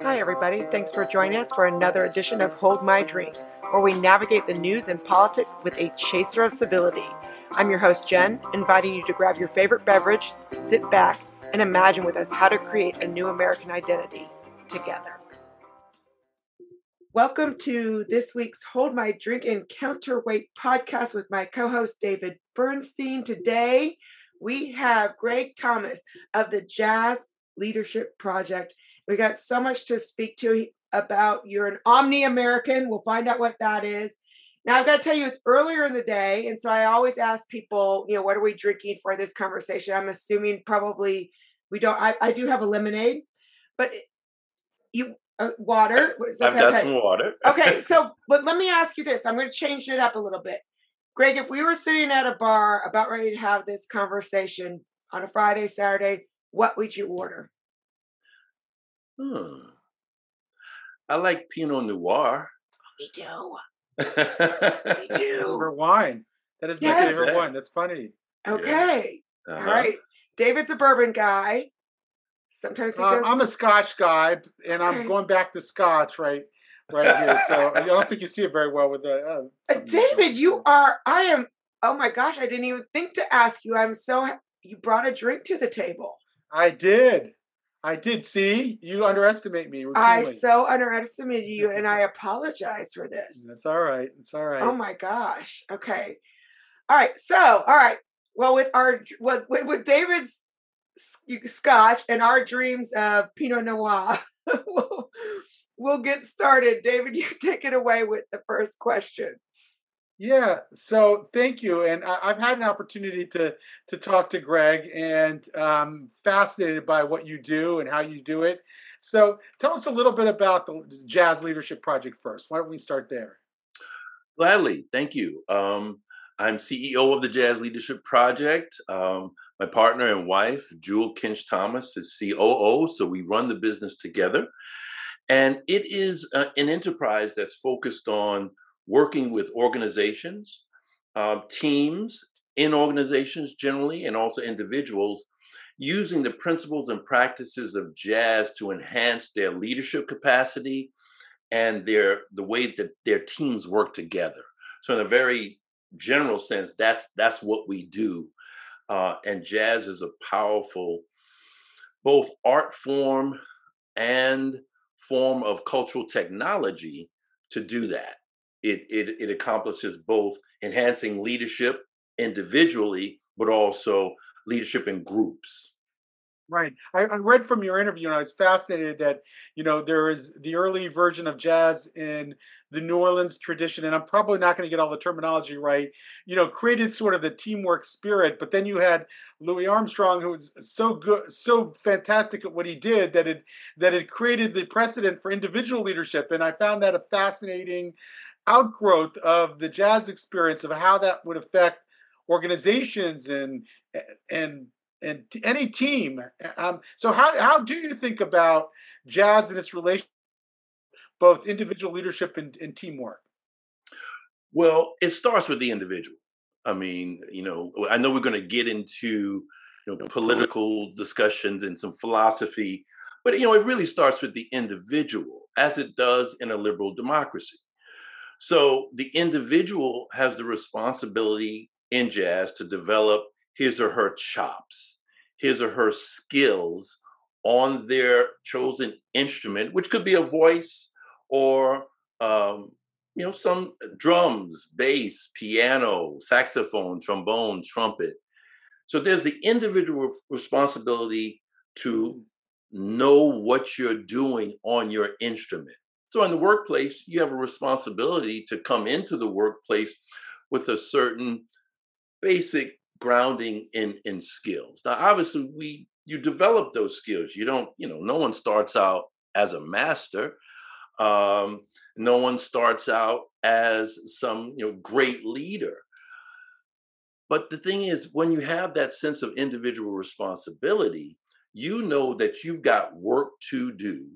Hi everybody, thanks for joining us for another edition of Hold My Drink, where we navigate the news and politics with a chaser of civility. I'm your host Jen, inviting you to grab your favorite beverage, sit back, and imagine with us how to create a new American identity together. Welcome to this week's Hold My Drink and Counterweight podcast with my co-host David Bernstein. Today we have Greg Thomas of the Jazz Leadership Project. We got so much to speak to about. You're an omni-American. We'll find out what that is. Now, I've got to tell you, it's earlier in the day, and so I always ask people, what are we drinking for this conversation? I'm assuming probably we don't. I do have a lemonade, but water. I've got some water. Okay, but let me ask you this. I'm going to change it up a little bit. Greg, if we were sitting at a bar about ready to have this conversation on a Friday, Saturday, what would you order? I like Pinot Noir. Oh, me too. Me too. Over wine. That is my favorite wine. That's funny. Okay. Yeah. Uh-huh. All right. David's a bourbon guy. Sometimes he goes. I'm a Scotch guy, and I'm going back to Scotch right here. So I don't think you see it very well with the. David, you are. I am. Oh my gosh! I didn't even think to ask you. I'm so. You brought a drink to the table. I did. See, you underestimate me. I so underestimated you, and I apologize for this. That's all right. It's all right. Oh my gosh. Okay. All right. So, all right. Well, with David's Scotch and our dreams of Pinot Noir, we'll get started. David, you take it away with the first question. Yeah. So thank you. And I've had an opportunity to talk to Greg, and I'm fascinated by what you do and how you do it. So tell us a little bit about the Jazz Leadership Project first. Why don't we start there? Gladly. Thank you. I'm CEO of the Jazz Leadership Project. My partner and wife, Jewel Kinch-Thomas, is COO. So we run the business together. And it is an enterprise that's focused on working with organizations, teams in organizations generally, and also individuals, using the principles and practices of jazz to enhance their leadership capacity and the way that their teams work together. So in a very general sense, that's what we do. And jazz is a powerful, both art form and form of cultural technology to do that. It accomplishes both enhancing leadership individually, but also leadership in groups. Right. I read from your interview, and I was fascinated that, there is the early version of jazz in the New Orleans tradition, and I'm probably not going to get all the terminology right, created sort of the teamwork spirit. But then you had Louis Armstrong, who was so good, so fantastic at what he did, that it created the precedent for individual leadership. And I found that a fascinating outgrowth of the jazz experience, of how that would affect organizations and any team. So how do you think about jazz and its relationship, both individual leadership and teamwork? Well, it starts with the individual. I mean, I know we're going to get into political discussions and some philosophy, but it really starts with the individual, as it does in a liberal democracy. So the individual has the responsibility in jazz to develop his or her chops, his or her skills on their chosen instrument, which could be a voice or, some drums, bass, piano, saxophone, trombone, trumpet. So there's the individual responsibility to know what you're doing on your instrument. So in the workplace, you have a responsibility to come into the workplace with a certain basic grounding in skills. Now, obviously, you develop those skills. You don't, no one starts out as a master. No one starts out as some, great leader. But the thing is, when you have that sense of individual responsibility, you know that you've got work to do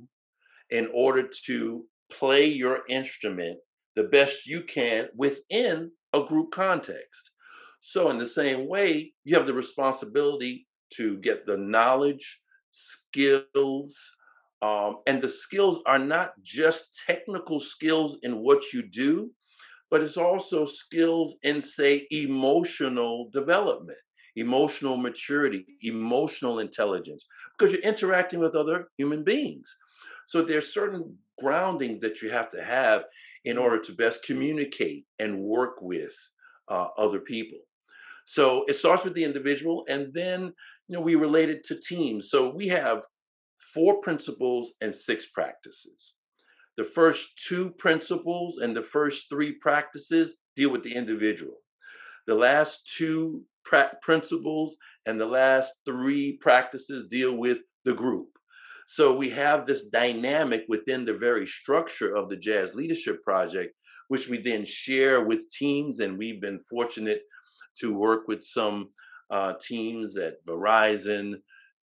in order to play your instrument the best you can within a group context. So in the same way, you have the responsibility to get the knowledge, skills, And the skills are not just technical skills in what you do, but it's also skills in, say, emotional development, emotional maturity, emotional intelligence, because you're interacting with other human beings. So there's certain grounding that you have to have in order to best communicate and work with other people. So it starts with the individual, and then we relate it to teams. So we have 4 principles and 6 practices. The first 2 principles and the first 3 practices deal with the individual. The last 2 principles and the last 3 practices deal with the group. So we have this dynamic within the very structure of the Jazz Leadership Project, which we then share with teams. And we've been fortunate to work with some teams at Verizon,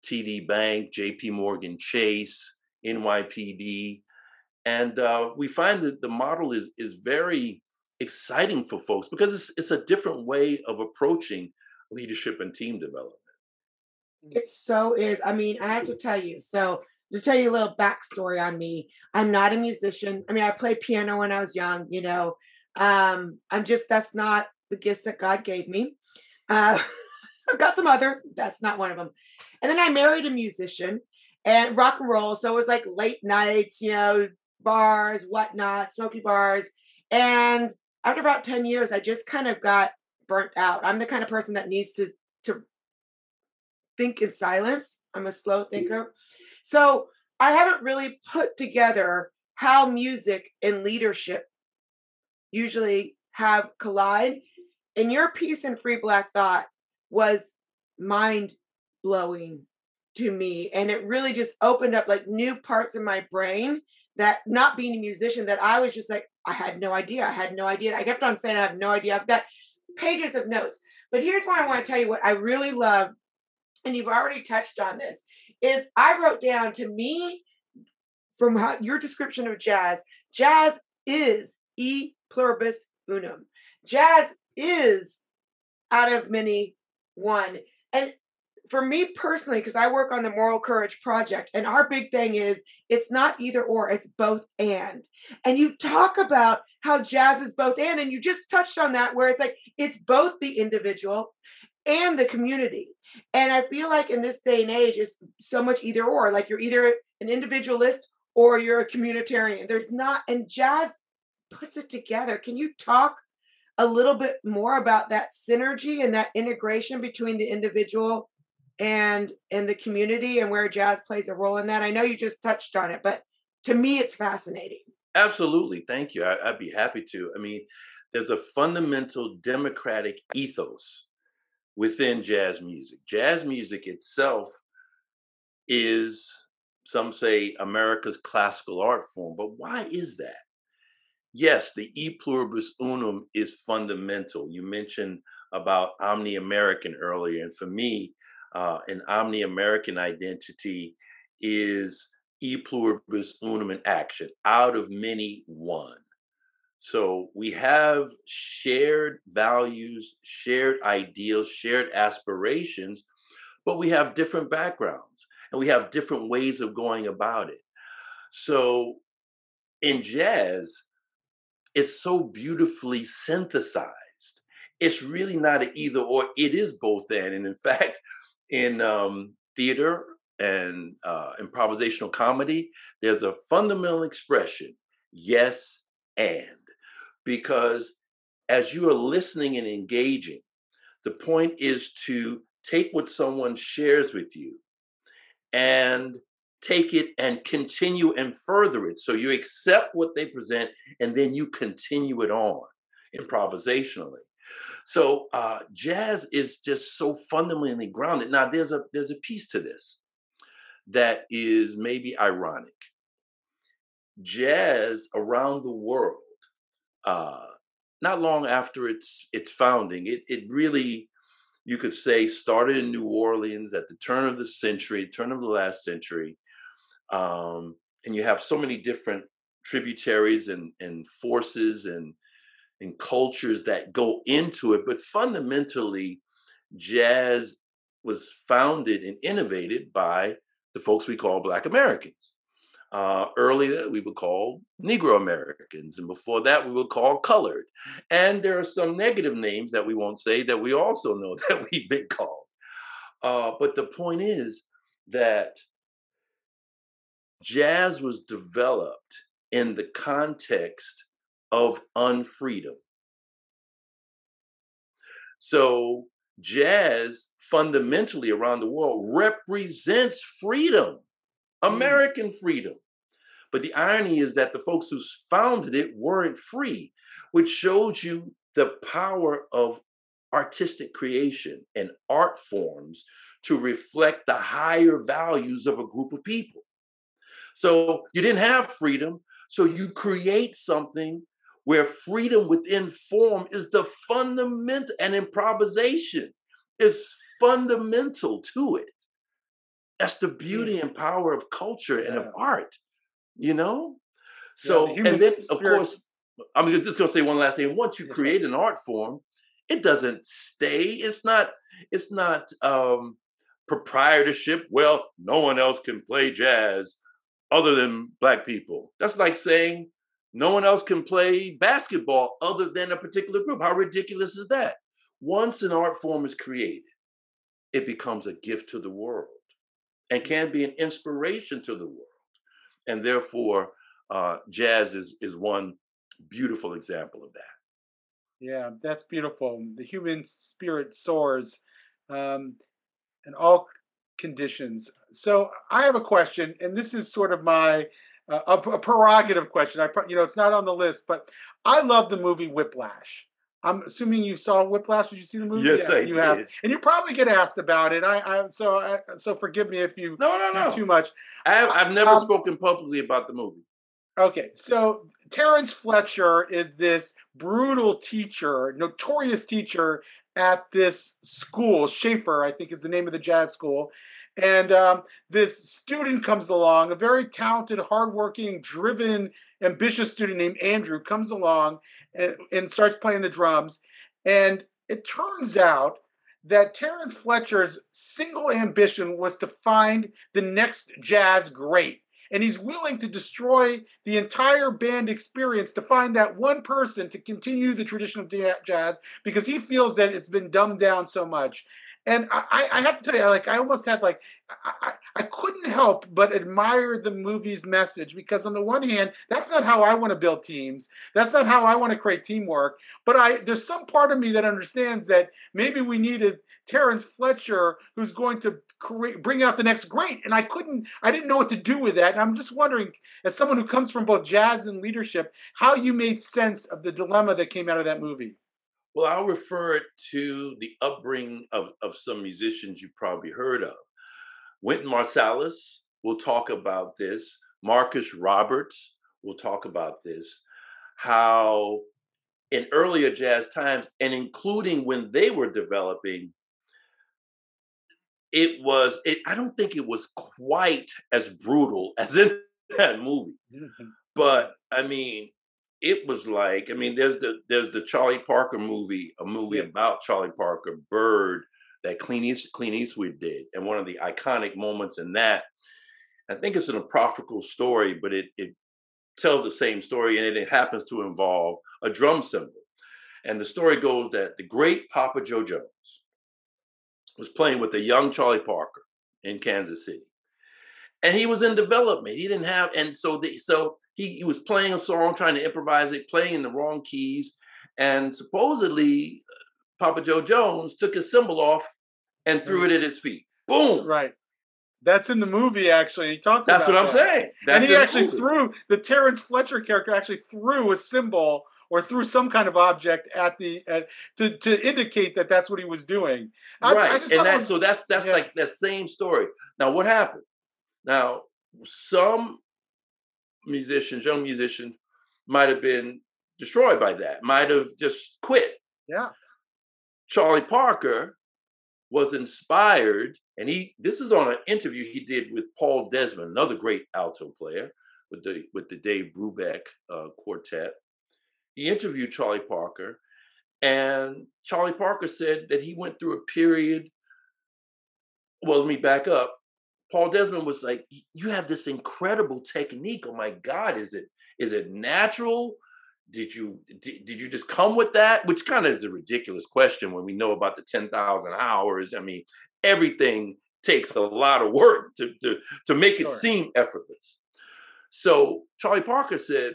TD Bank, JPMorgan Chase, NYPD. And we find that the model is very exciting for folks because it's a different way of approaching leadership and team development. It so is. I mean, I have to tell you. So to tell you a little backstory on me, I'm not a musician. I mean, I played piano when I was young, I'm just, that's not the gifts that God gave me. I've got some others. That's not one of them. And then I married a musician and rock and roll. So it was like late nights, bars, whatnot, smoky bars. And after about 10 years, I just kind of got burnt out. I'm the kind of person that needs to think in silence. I'm a slow thinker. So I haven't really put together how music and leadership usually have collide. And your piece in Free Black Thought was mind-blowing to me. And it really just opened up like new parts of my brain that, not being a musician, that I was just like, I had no idea. I had no idea. I kept on saying I have no idea. I've got pages of notes. But here's where I want to tell you what I really love, and you've already touched on this, is I wrote down, to me, from how, your description of jazz, jazz is e pluribus unum. Jazz is out of many one. And for me personally, because I work on the Moral Courage Project, and our big thing is it's not either or, it's both and. And you talk about how jazz is both and you just touched on that, where it's like it's both the individual and the community. And I feel like in this day and age, it's so much either or, like you're either an individualist or you're a communitarian. There's not, and jazz puts it together. Can you talk a little bit more about that synergy and that integration between the individual and the community, and where jazz plays a role in that? I know you just touched on it, but to me, it's fascinating. Absolutely. Thank you. I'd be happy to. I mean, there's a fundamental democratic ethos within jazz music. Jazz music itself is, some say, America's classical art form, but why is that? Yes, the e pluribus unum is fundamental. You mentioned about omni-American earlier. And for me, an omni-American identity is e pluribus unum in action, out of many, one. So we have shared values, shared ideals, shared aspirations, but we have different backgrounds and we have different ways of going about it. So in jazz, it's so beautifully synthesized. It's really not an either or, it is both and. And in fact, in theater and improvisational comedy, there's a fundamental expression, yes and. Because as you are listening and engaging, the point is to take what someone shares with you and take it and continue and further it. So you accept what they present and then you continue it on improvisationally. So jazz is just so fundamentally grounded. Now there's a piece to this that is maybe ironic. Jazz around the world, not long after its founding, it really, you could say, started in New Orleans at the turn of the last century. And you have so many different tributaries and forces and cultures that go into it. But fundamentally, jazz was founded and innovated by the folks we call Black Americans. Earlier, we would call Negro Americans, and before that, we would call colored. And there are some negative names that we won't say that we also know that we've been called. But the point is that jazz was developed in the context of unfreedom. So jazz fundamentally around the world represents freedom. American freedom. But the irony is that the folks who founded it weren't free, which shows you the power of artistic creation and art forms to reflect the higher values of a group of people. So you didn't have freedom, so you create something where freedom within form is the fundamental, and improvisation is fundamental to it. That's the beauty and power of culture and of art, you know? So, and then of course, I'm just gonna say one last thing. Once you create an art form, it doesn't stay. It's not proprietorship. Well, no one else can play jazz other than Black people. That's like saying no one else can play basketball other than a particular group. How ridiculous is that? Once an art form is created, it becomes a gift to the world, and can be an inspiration to the world. And therefore, jazz is one beautiful example of that. Yeah, that's beautiful. The human spirit soars in all conditions. So I have a question, and this is sort of my a prerogative question. It's not on the list, but I love the movie Whiplash. I'm assuming you saw Whiplash. Did you see the movie? Yes, I did. You have, and you probably get asked about it. So forgive me if you no too much. I've never spoken publicly about the movie. Okay, so Terrence Fletcher is this brutal teacher, notorious teacher at this school. Schaefer, I think, is the name of the jazz school. And this student comes along, a very talented, hardworking, driven, ambitious student named Andrew comes along and starts playing the drums. And it turns out that Terrence Fletcher's single ambition was to find the next jazz great. And he's willing to destroy the entire band experience to find that one person to continue the tradition of jazz because he feels that it's been dumbed down so much. And I have to tell you, like, I almost had, like, I couldn't help but admire the movie's message because on the one hand, that's not how I want to build teams. That's not how I want to create teamwork. But there's some part of me that understands that maybe we needed Terrence Fletcher who's going to bring out the next great. And I didn't know what to do with that. And I'm just wondering, as someone who comes from both jazz and leadership, how you made sense of the dilemma that came out of that movie. Well, I'll refer it to the upbringing of some musicians you probably heard of. Wynton Marsalis will talk about this. Marcus Roberts will talk about this. How in earlier jazz times, and including when they were developing, I don't think it was quite as brutal as in that movie. But I mean, it was like, I mean, there's the Charlie Parker movie, a movie about Charlie Parker, Bird, that Clint Eastwood did. And one of the iconic moments in that, I think it's an apocryphal story, but it tells the same story, and it happens to involve a drum cymbal. And the story goes that the great Papa Joe Jones was playing with a young Charlie Parker in Kansas City. And he was in development. He didn't have, and so he was playing a song, trying to improvise it, playing in the wrong keys. And supposedly, Papa Joe Jones took his cymbal off and threw it at his feet. Boom! Right. That's in the movie, actually. He talks about that. That's what I'm saying. And he actually threw, the Terrence Fletcher character actually threw a cymbal or threw some kind of object at the to indicate that that's what he was doing. Right. So that's like that same story. Now, what happened? Now, some musicians, young musicians, might have been destroyed by that, might have just quit. Yeah. Charlie Parker was inspired, and this is on an interview he did with Paul Desmond, another great alto player with the Dave Brubeck quartet. He interviewed Charlie Parker, and Charlie Parker said that he went through a period. Well, let me back up. Paul Desmond was like, you have this incredible technique. Oh my God, is it natural? Did you just come with that? Which kind of is a ridiculous question when we know about the 10,000 hours. I mean, everything takes a lot of work to make it seem effortless. So Charlie Parker said,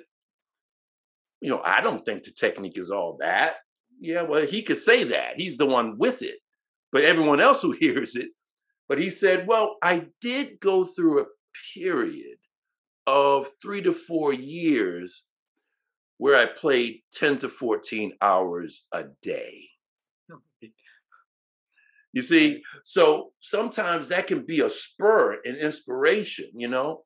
you know, I don't think the technique is all that. Yeah, well, he could say that. He's the one with it. But everyone else who hears it, but he said, well, I did go through a period of 3 to 4 years where I played 10 to 14 hours a day. You see, so sometimes that can be a spur and inspiration, you know.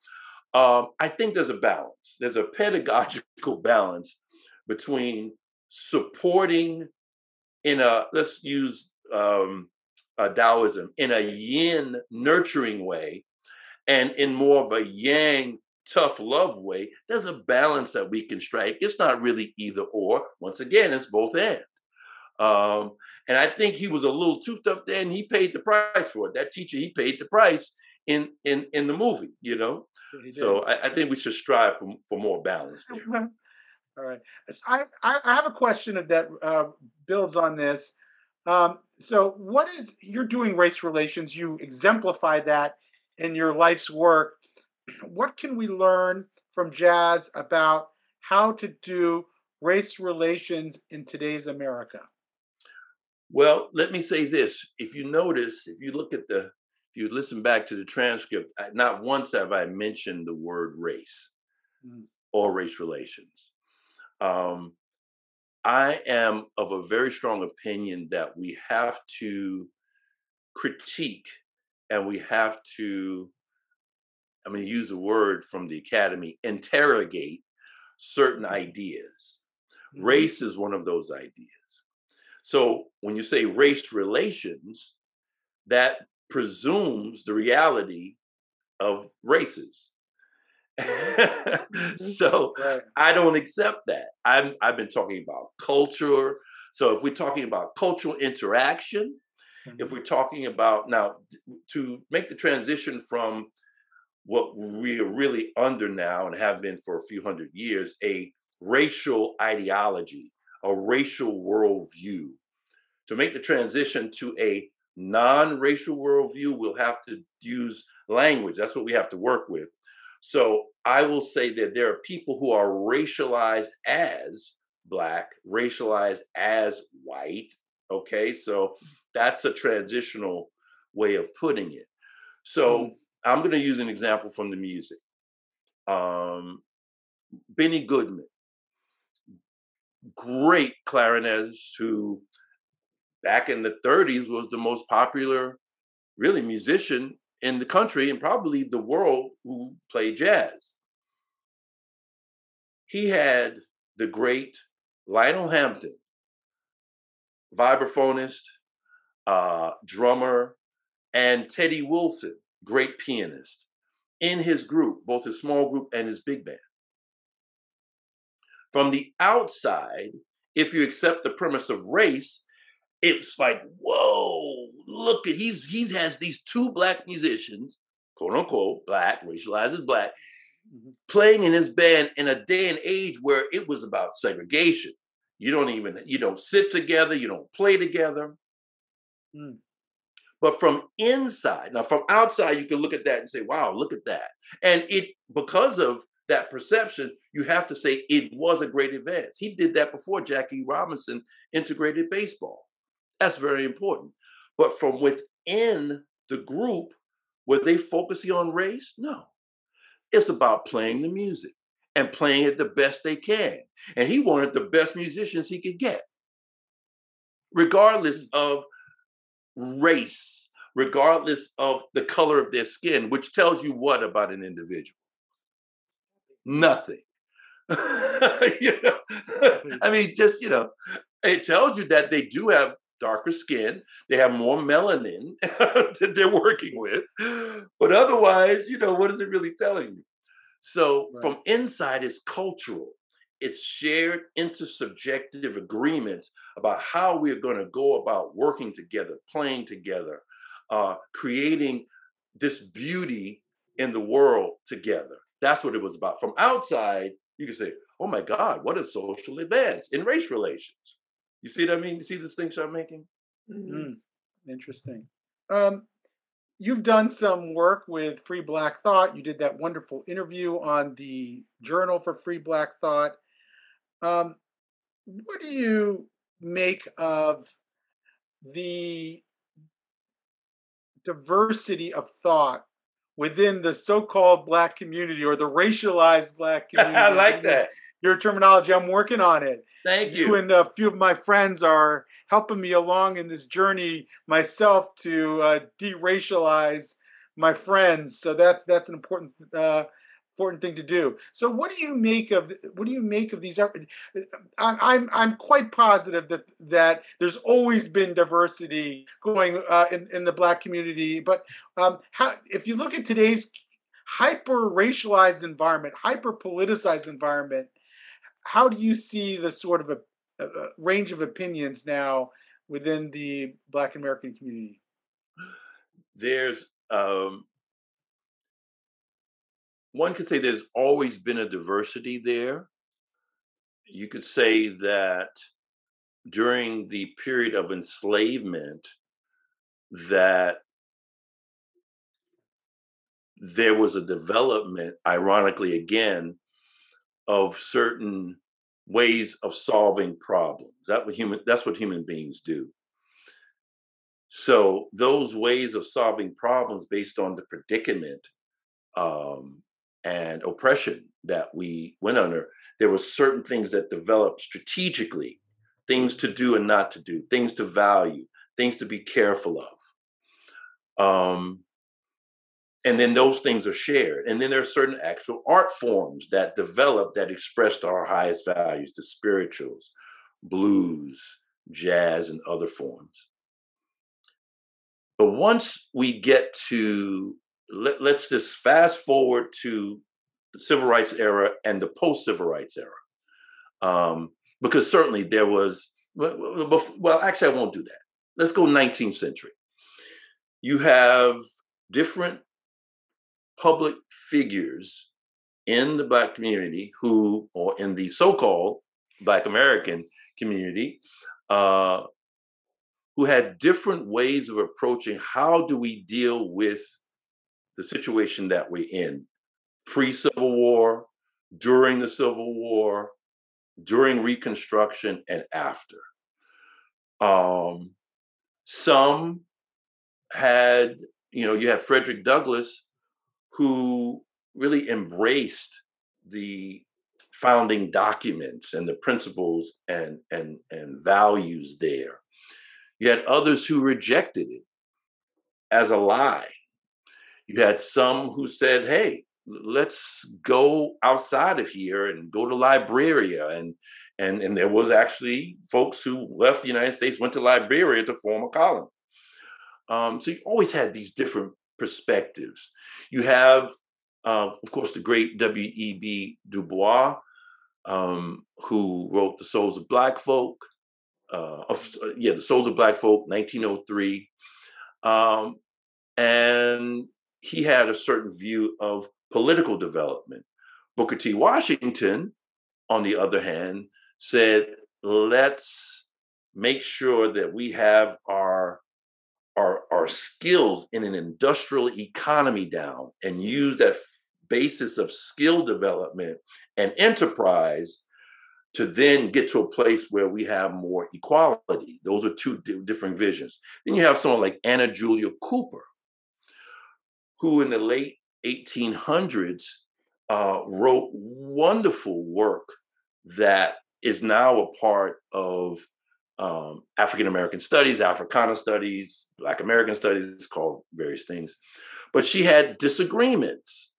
I think there's a balance. There's a pedagogical balance between supporting in a, let's use Taoism, in a yin nurturing way and in more of a yang tough love way. There's a balance that we can strike. It's not really either or. Once again, it's both and. And I think he was a little too tough there, and he paid the price for it. That teacher, he paid the price in the movie, you know? So I think we should strive for more balance there. All right. I have a question that builds on this. So what is, you're doing race relations, you exemplify that in your life's work. What can we learn from Jazz about how to do race relations in today's America? Well, let me say this. If you notice, if you look at the, if you listen back to the transcript, not once have I mentioned the word race or race relations. I am of a very strong opinion that we have to critique and we have to, I'm going to use a word from the academy, interrogate certain ideas. Race is one of those ideas. So when you say race relations, that presumes the reality of races. So I don't accept that. I've been talking about culture. So if we're talking about cultural interaction, if we're talking about, now to make the transition from what we are really under now and have been for a few hundred years, a racial ideology, a racial worldview, to make the transition to a non-racial worldview, we'll have to use language. That's what we have to work with. So I will say that there are people who are racialized as Black, racialized as white. Okay, so that's a transitional way of putting it. So I'm going to use an example from the music. Benny Goodman, great clarinetist who back in the 30s was the most popular, really, musician in the country and probably the world who played jazz. He had the great Lionel Hampton, vibraphonist, drummer, and Teddy Wilson, great pianist, in his group, both his small group and his big band. From the outside, if you accept the premise of race, it's like, whoa, look at, he has these two Black musicians, quote unquote, Black, racialized as Black, playing in his band in a day and age where it was about segregation. You don't sit together, you don't play together. But from inside, now from outside, you can look at that and say, wow, look at that. And it, because of that perception, you have to say it was a great advance. He did that before Jackie Robinson integrated baseball. That's very important. But from within the group, were they focusing on race? No. It's about playing the music and playing it the best they can. And he wanted the best musicians he could get, regardless of race, regardless of the color of their skin, which tells you what about an individual? Nothing. You know? I mean, just, you know, it tells you that they do have darker skin, they have more melanin that they're working with, but otherwise, you know, what is it really telling you? So from inside, it's cultural. It's shared intersubjective agreements about how we're going to go about working together, playing together, creating this beauty in the world together. That's what it was about. From outside, you can say, oh my God, what a social advance in race relations. You see what I mean? You see this thing I'm making? Mm-hmm. Interesting. You've done some work with Free Black Thought. You did that wonderful interview on the Journal for Free Black Thought. What do you make of the diversity of thought within the so-called Black community or the racialized Black community? I like that. Your terminology, I'm working on it. Thank you. You and a few of my friends are helping me along in this journey myself to de-racialize my friends. So that's an important important thing to do. So what do you make of these? I'm quite positive that there's always been diversity going in the Black community. But if you look at today's hyper-racialized environment, hyper-politicized environment, how do you see the sort of a range of opinions now within the Black American community? There's, one could say there's always been a diversity there. You could say that during the period of enslavement, that there was a development, ironically again, of certain ways of solving problems. That's what human beings do. So those ways of solving problems based on the predicament and oppression that we went under, there were certain things that developed strategically, things to do and not to do, things to value, things to be careful of. And then those things are shared. And then there are certain actual art forms that developed that expressed our highest values, the spirituals, blues, jazz, and other forms. But once we get to, let's just fast forward to the civil rights era and the post-civil rights era. Because certainly there was, well, actually I won't do that. Let's go 19th century. You have different public figures in the Black community who, or in the so-called Black American community, who had different ways of approaching how do we deal with the situation that we're in, pre-Civil War, during the Civil War, during Reconstruction, and after. Some had, you have Frederick Douglass, who really embraced the founding documents and the principles and values there. You had others who rejected it as a lie. You had some who said, hey, let's go outside of here and go to Liberia. And there was actually folks who left the United States, went to Liberia to form a colony. So you always had these different perspectives. You have, of course, the great W.E.B. Du Bois, who wrote The Souls of Black Folk. The Souls of Black Folk, 1903. And he had a certain view of political development. Booker T. Washington, on the other hand, said, let's make sure that we have our skills in an industrial economy down and use that basis of skill development and enterprise to then get to a place where we have more equality. Those are two different visions. Then you have someone like Anna Julia Cooper, who in the late 1800s wrote wonderful work that is now a part of African-American studies, Africana studies, Black American studies, it's called various things. But she had disagreements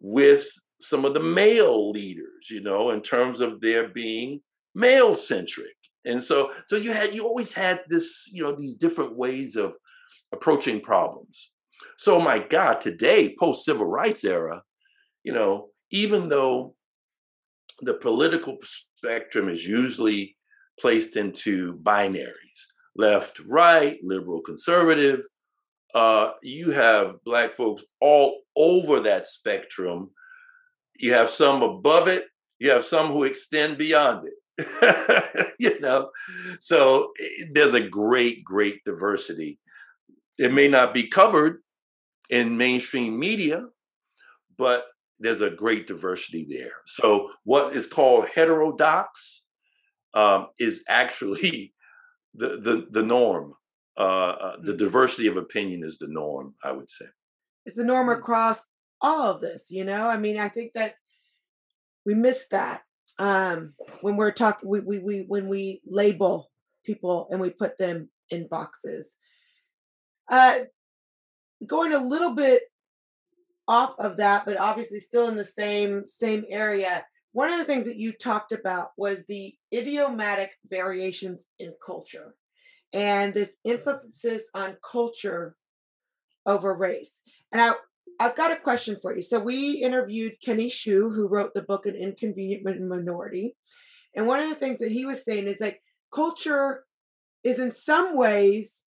with some of the male leaders, in terms of their being male-centric. And so you always had this, these different ways of approaching problems. So my God, today, post-civil rights era, even though the political spectrum is usually placed into binaries, left, right, liberal, conservative, you have Black folks all over that spectrum. You have some above it. You have some who extend beyond it. You know, so there's a great, great diversity. It may not be covered in mainstream media, but there's a great diversity there. So what is called heterodox is actually the norm. The diversity of opinion is the norm, I would say. It's the norm across all of this, you know? I mean, I think that we miss that when we're talking, when we label people and we put them in boxes. Going a little bit off of that, but obviously still in the same area. One of the things that you talked about was the idiomatic variations in culture and this emphasis on culture over race. And I've got a question for you. So we interviewed Kenny Hsu, who wrote the book, An Inconvenient Minority. And one of the things that he was saying is like, culture is in some ways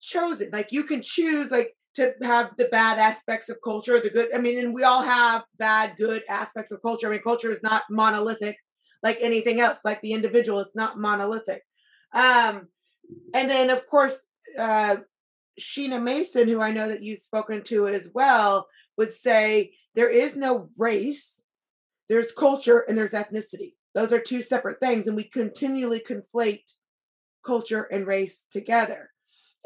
chosen. Like you can choose like to have the bad aspects of culture, the good, I mean, and we all have bad, good aspects of culture. I mean, culture is not monolithic like anything else, like the individual is not monolithic. And then of course, Sheena Mason, who I know that you've spoken to as well, would say there is no race, there's culture and there's ethnicity. Those are two separate things. And we continually conflate culture and race together.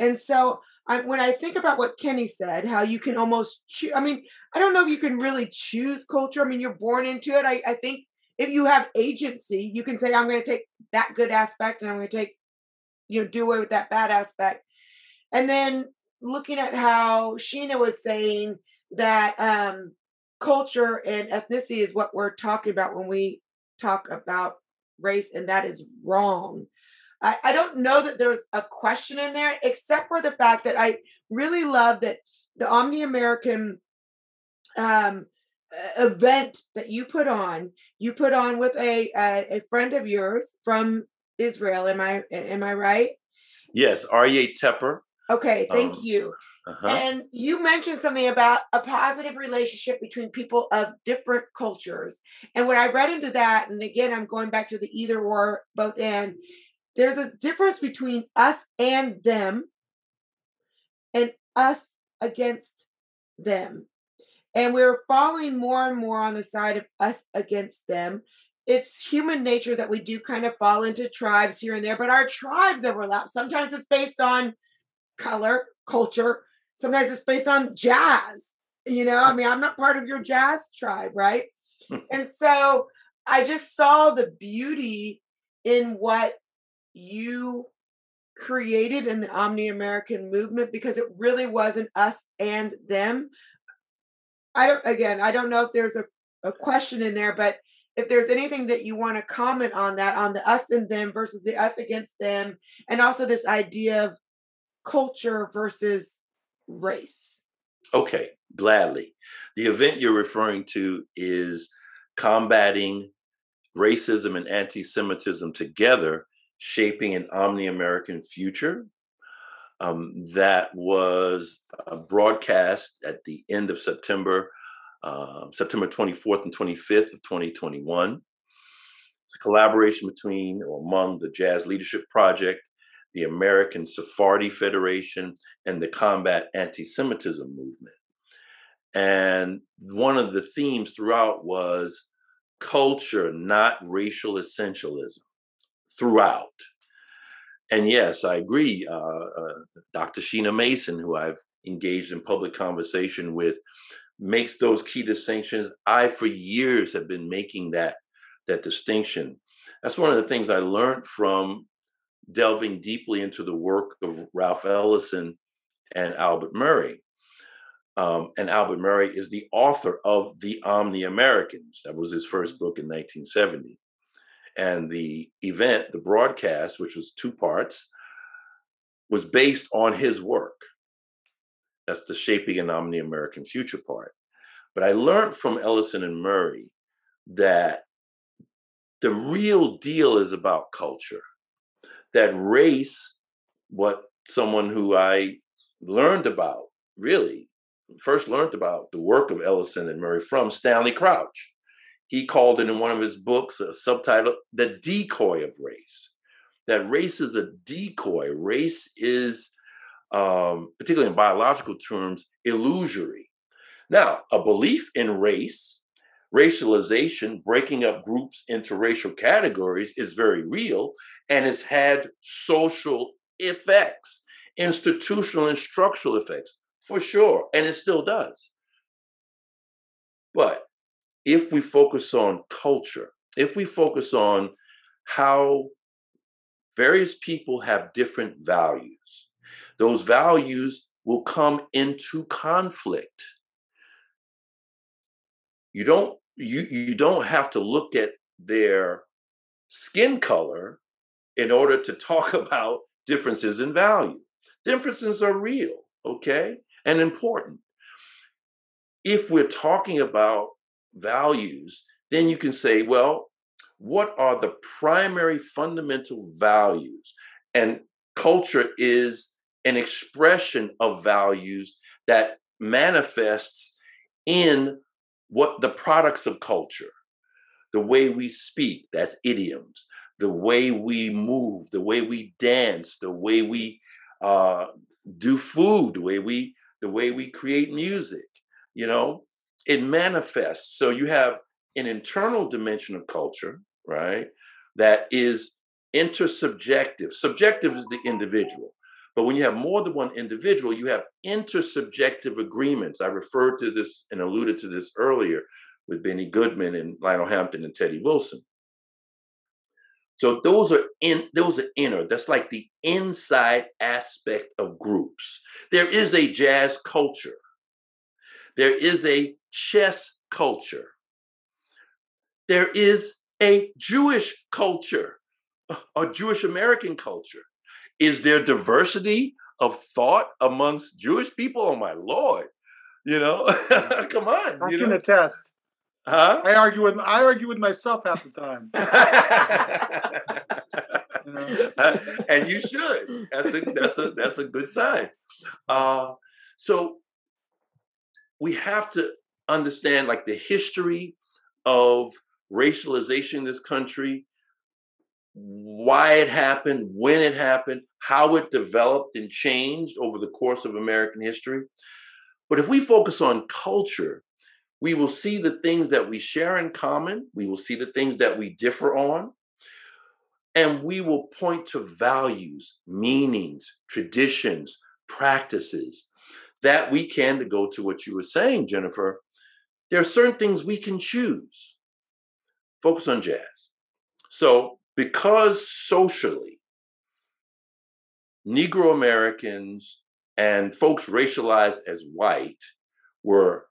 And so when I think about what Kenny said, how you can almost choose, I mean, I don't know if you can really choose culture. I mean, you're born into it. I think if you have agency, you can say, I'm going to take that good aspect and I'm going to take, you know, do away with that bad aspect. And then looking at how Sheena was saying that culture and ethnicity is what we're talking about when we talk about race, and that is wrong. I don't know that there's a question in there, except for the fact that I really love that the Omni-American event that you put on with a friend of yours from Israel. Am I right? Yes, Aryeh Tepper. Okay, thank you. Uh-huh. And you mentioned something about a positive relationship between people of different cultures. And when I read into that, and again, I'm going back to the either or, both and, there's a difference between us and them and us against them. And we're falling more and more on the side of us against them. It's human nature that we do kind of fall into tribes here and there, but our tribes overlap. Sometimes it's based on color, culture. Sometimes it's based on jazz. You know, I mean, I'm not part of your jazz tribe, right? And so I just saw the beauty in what you created in the Omni-American movement, because it really wasn't us and them. I don't know if there's a question in there, but if there's anything that you want to comment on that, on the us and them versus the us against them, and also this idea of culture versus race. Okay, gladly. The event you're referring to is Combating Racism and Anti-Semitism Together, Shaping an Omni-American Future. That was broadcast at the end of September, September 24th and 25th of 2021. It's a collaboration between or among the Jazz Leadership Project, the American Sephardi Federation, and the Combat Anti-Semitism Movement. And one of the themes throughout was culture, not racial essentialism, throughout. And yes, I agree. Dr. Sheena Mason, who I've engaged in public conversation with, makes those key distinctions. I, for years, have been making that distinction. That's one of the things I learned from delving deeply into the work of Ralph Ellison and Albert Murray. And Albert Murray is the author of The Omni-Americans. That was his first book in 1970. And the event, the broadcast, which was two parts, was based on his work. That's the Shaping an Omni-American Future part. But I learned from Ellison and Murray that the real deal is about culture, that race, what someone who I learned about, really, first learned about the work of Ellison and Murray from Stanley Crouch. He called it in one of his books, a subtitle, The Decoy of Race, that race is a decoy. Race is, particularly in biological terms, illusory. Now, a belief in race, racialization, breaking up groups into racial categories is very real and has had social effects, institutional and structural effects, for sure, and it still does. But if we focus on culture, if we focus on how various people have different values, those values will come into conflict. You don't have to look at their skin color in order to talk about differences in value. Differences are real, okay, and important. If we're talking about values, then you can say, well, what are the primary fundamental values? And culture is an expression of values that manifests in what the products of culture, the way we speak, that's idioms, the way we move, the way we dance, the way we do food, the way we create music, you know, it manifests. So you have an internal dimension of culture, right, that is intersubjective. Subjective is the individual. But when you have more than one individual, you have intersubjective agreements. I referred to this and alluded to this earlier with Benny Goodman and Lionel Hampton and Teddy Wilson. So those are inner. That's like the inside aspect of groups. There is a jazz culture. There is a chess culture. There is a Jewish culture, a Jewish American culture. Is there diversity of thought amongst Jewish people? Oh, my Lord. You know, come on. I can attest. Huh? I argue with myself half the time. You know? And you should. That's a good sign. So we have to understand, like, the history of racialization in this country, why it happened, when it happened, how it developed and changed over the course of American history. But if we focus on culture, we will see the things that we share in common. We will see the things that we differ on. And we will point to values, meanings, traditions, practices that we can, to go to what you were saying, Jennifer, there are certain things we can choose. Focus on jazz. So, because socially, Negro Americans and folks racialized as white were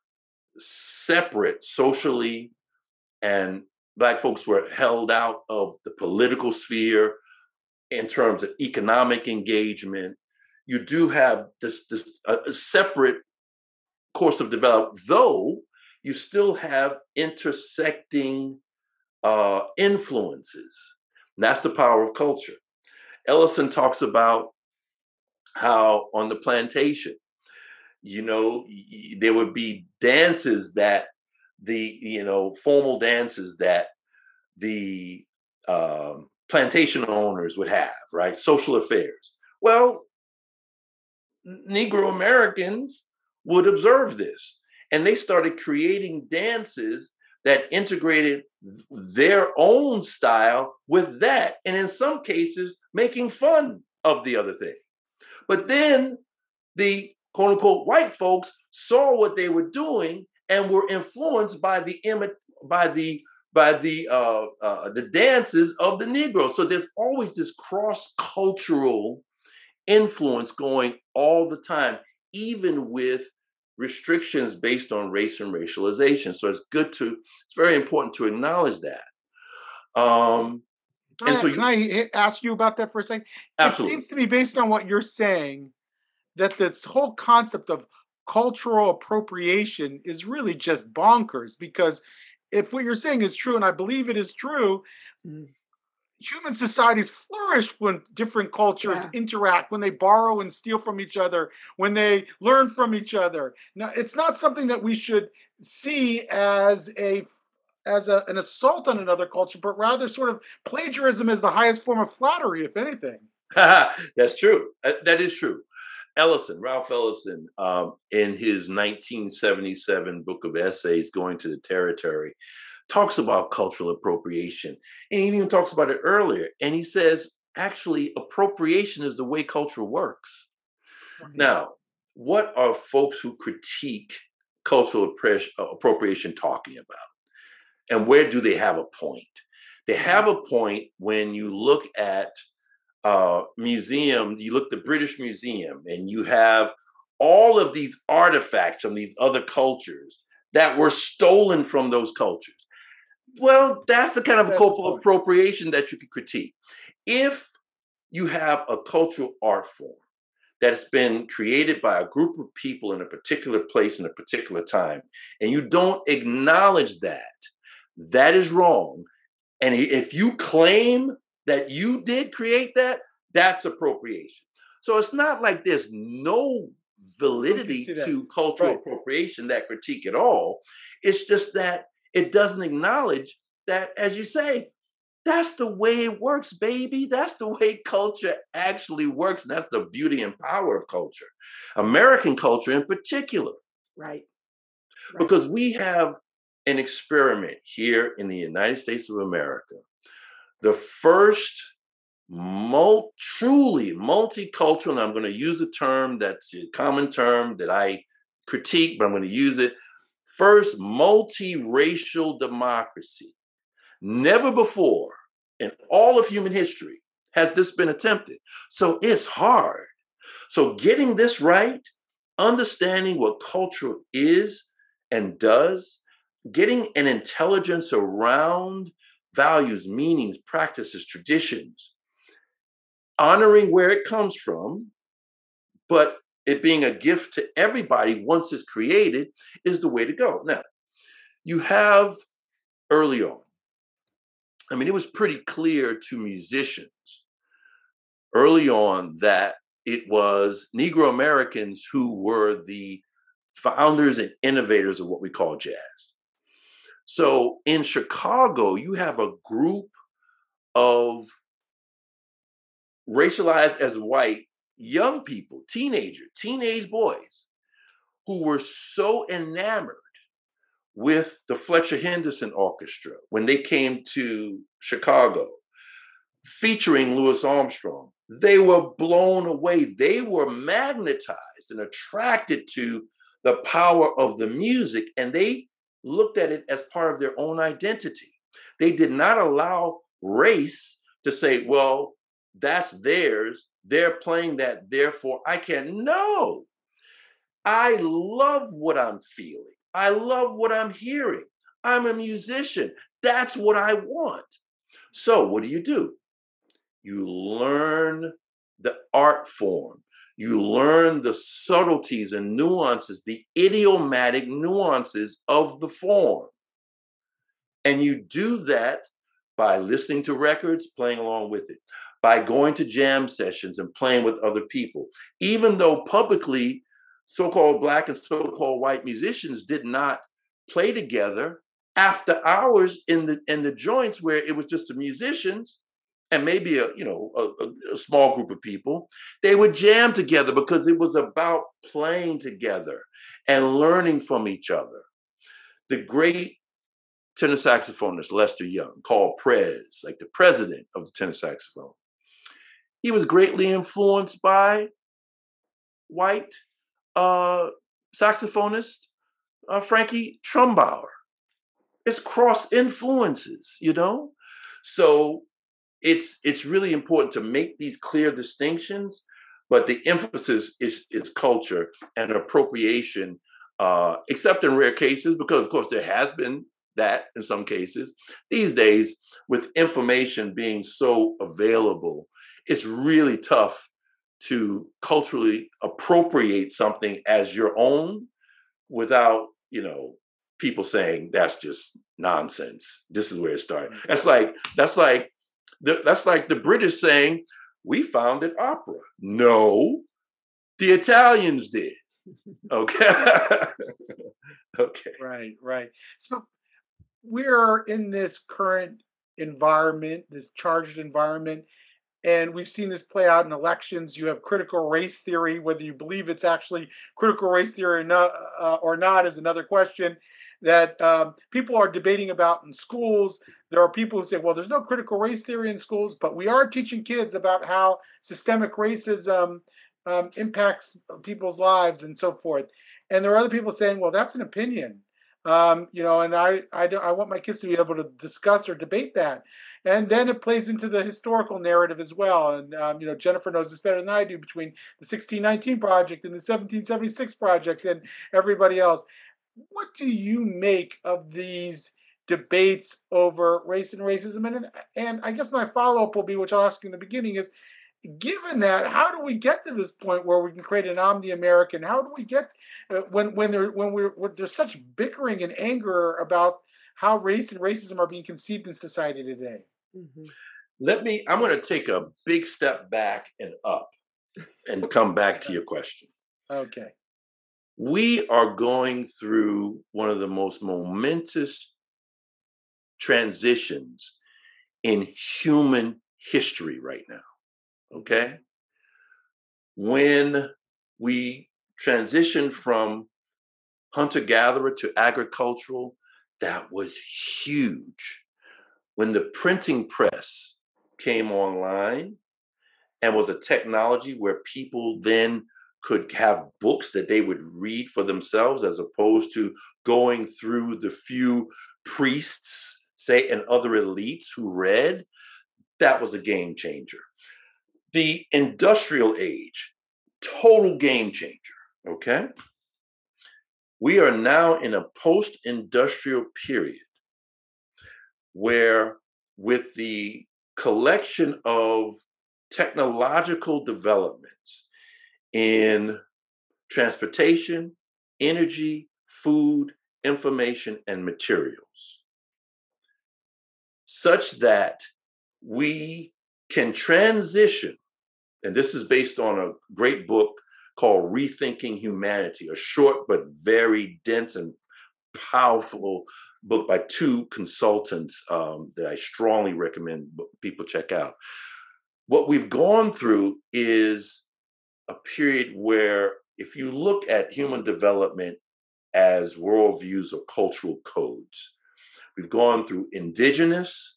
separate socially, and Black folks were held out of the political sphere in terms of economic engagement, you do have this separate course of development, though you still have intersecting influences. And that's the power of culture. Ellison talks about how on the plantation, you know, there would be dances that formal dances that the plantation owners would have, right? Social affairs. Well, Negro Americans would observe this, and they started creating dances that integrated their own style with that, and in some cases, making fun of the other thing. But then the quote unquote white folks saw what they were doing and were influenced by the dances of the Negro. So there's always this cross-cultural influence going all the time, even with restrictions based on race and racialization. So it's very important to acknowledge that. Can I ask you about that for a second? Absolutely. It seems to me, based on what you're saying, that this whole concept of cultural appropriation is really just bonkers, because if what you're saying is true, and I believe it is true, human societies flourish when different cultures interact, when they borrow and steal from each other, when they learn from each other. Now, it's not something that we should see as an assault on another culture, but rather sort of plagiarism as the highest form of flattery, if anything. That's true. That is true. Ellison, Ralph Ellison, in his 1977 book of essays, Going to the Territory, talks about cultural appropriation. And he even talks about it earlier. And he says, actually, appropriation is the way culture works. Okay. Now, what are folks who critique cultural appropriation talking about? And where do they have a point? They have a point when you look at museum, you look at the British Museum, and you have all of these artifacts from these other cultures that were stolen from those cultures. Well, that's the kind of cultural appropriation that you could critique. If you have a cultural art form that's been created by a group of people in a particular place in a particular time, and you don't acknowledge that, that is wrong. And if you claim that you did create that, that's appropriation. So it's not like there's no validity to cultural appropriation, that critique at all. It's just that it doesn't acknowledge that, as you say, that's the way it works, baby. That's the way culture actually works. And that's the beauty and power of culture, American culture in particular. Right. Because we have an experiment here in the United States of America, the first truly multicultural, and I'm going to use a term that's a common term that I critique, but I'm going to use it, first multiracial democracy. Never before in all of human history has this been attempted. So it's hard. So getting this right, understanding what culture is and does, getting an intelligence around values, meanings, practices, traditions, honoring where it comes from, but it being a gift to everybody once it's created is the way to go. Now, you have early on, I mean, it was pretty clear to musicians early on that it was Negro Americans who were the founders and innovators of what we call jazz. So in Chicago, you have a group of racialized as white young people, teenage boys, who were so enamored with the Fletcher Henderson Orchestra when they came to Chicago, featuring Louis Armstrong. They were blown away. They were magnetized and attracted to the power of the music, and they looked at it as part of their own identity. They did not allow race to say, well, that's theirs, they're playing that, therefore I can't. No, I love what I'm feeling. I love what I'm hearing. I'm a musician. That's what I want. So what do? You learn the art form. You learn the subtleties and nuances, the idiomatic nuances of the form. And you do that by listening to records, playing along with it, by going to jam sessions and playing with other people. Even though publicly, so-called Black and so-called white musicians did not play together after hours in the joints where it was just the musicians, and maybe a small group of people, they would jam together because it was about playing together and learning from each other. The great tenor saxophonist Lester Young, called Prez, like the president of the tenor saxophone, he was greatly influenced by white saxophonist Frankie Trumbauer. It's cross influences, so. It's really important to make these clear distinctions, but the emphasis is culture and appropriation, except in rare cases, because of course there has been that in some cases. These days, with information being so available, it's really tough to culturally appropriate something as your own without, people saying that's just nonsense. This is where it started. That's like That's like the British saying, we founded opera. No, the Italians did. Okay. Okay. Right, right. So we're in this current environment, this charged environment, and we've seen this play out in elections. You have critical race theory. Whether you believe it's actually critical race theory or not is another question that people are debating about in schools. There are people who say, well, there's no critical race theory in schools, but we are teaching kids about how systemic racism impacts people's lives and so forth. And there are other people saying, well, that's an opinion. You know, and I want my kids to be able to discuss or debate that. And then it plays into the historical narrative as well. And, you know, Jennifer knows this better than I do between the 1619 Project and the 1776 Project and everybody else. What do you make of these debates over race and racism? And I guess my follow-up will be, which I'll ask you in the beginning, is given that, how do we get to this point where we can create an omni-American? How do we get when there's such bickering and anger about how race and racism are being conceived in society today? Mm-hmm. I'm going to take a big step back and up and come back to your question. Okay. We are going through one of the most momentous transitions in human history right now. Okay, when we transitioned from hunter-gatherer to agricultural, that was huge. When the printing press came online and was a technology where people then could have books that they would read for themselves as opposed to going through the few priests, say, and other elites who read, that was a game changer. The industrial age, total game changer, okay? We are now in a post-industrial period where, with the collection of technological developments in transportation, energy, food, information, and materials, such that we can transition. And this is based on a great book called Rethinking Humanity, a short but very dense and powerful book by two consultants that I strongly recommend people check out. What we've gone through is a period where, if you look at human development as worldviews or cultural codes, we've gone through indigenous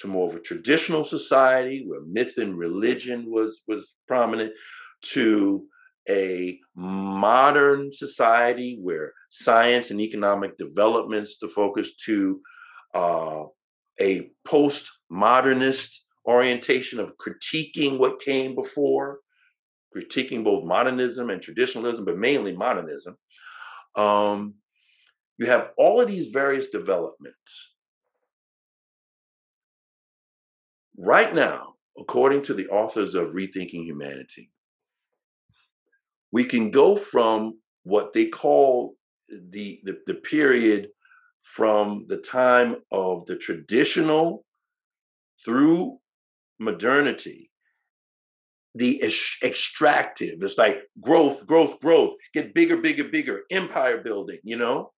to more of a traditional society where myth and religion was prominent, to a modern society where science and economic development's the focus, to a postmodernist orientation of critiquing what came before, critiquing both modernism and traditionalism, but mainly modernism. You have all of these various developments. Right now, according to the authors of Rethinking Humanity, we can go from what they call the period from the time of the traditional through modernity, the extractive. It's like growth, growth, growth, get bigger, bigger, bigger, empire building, you know?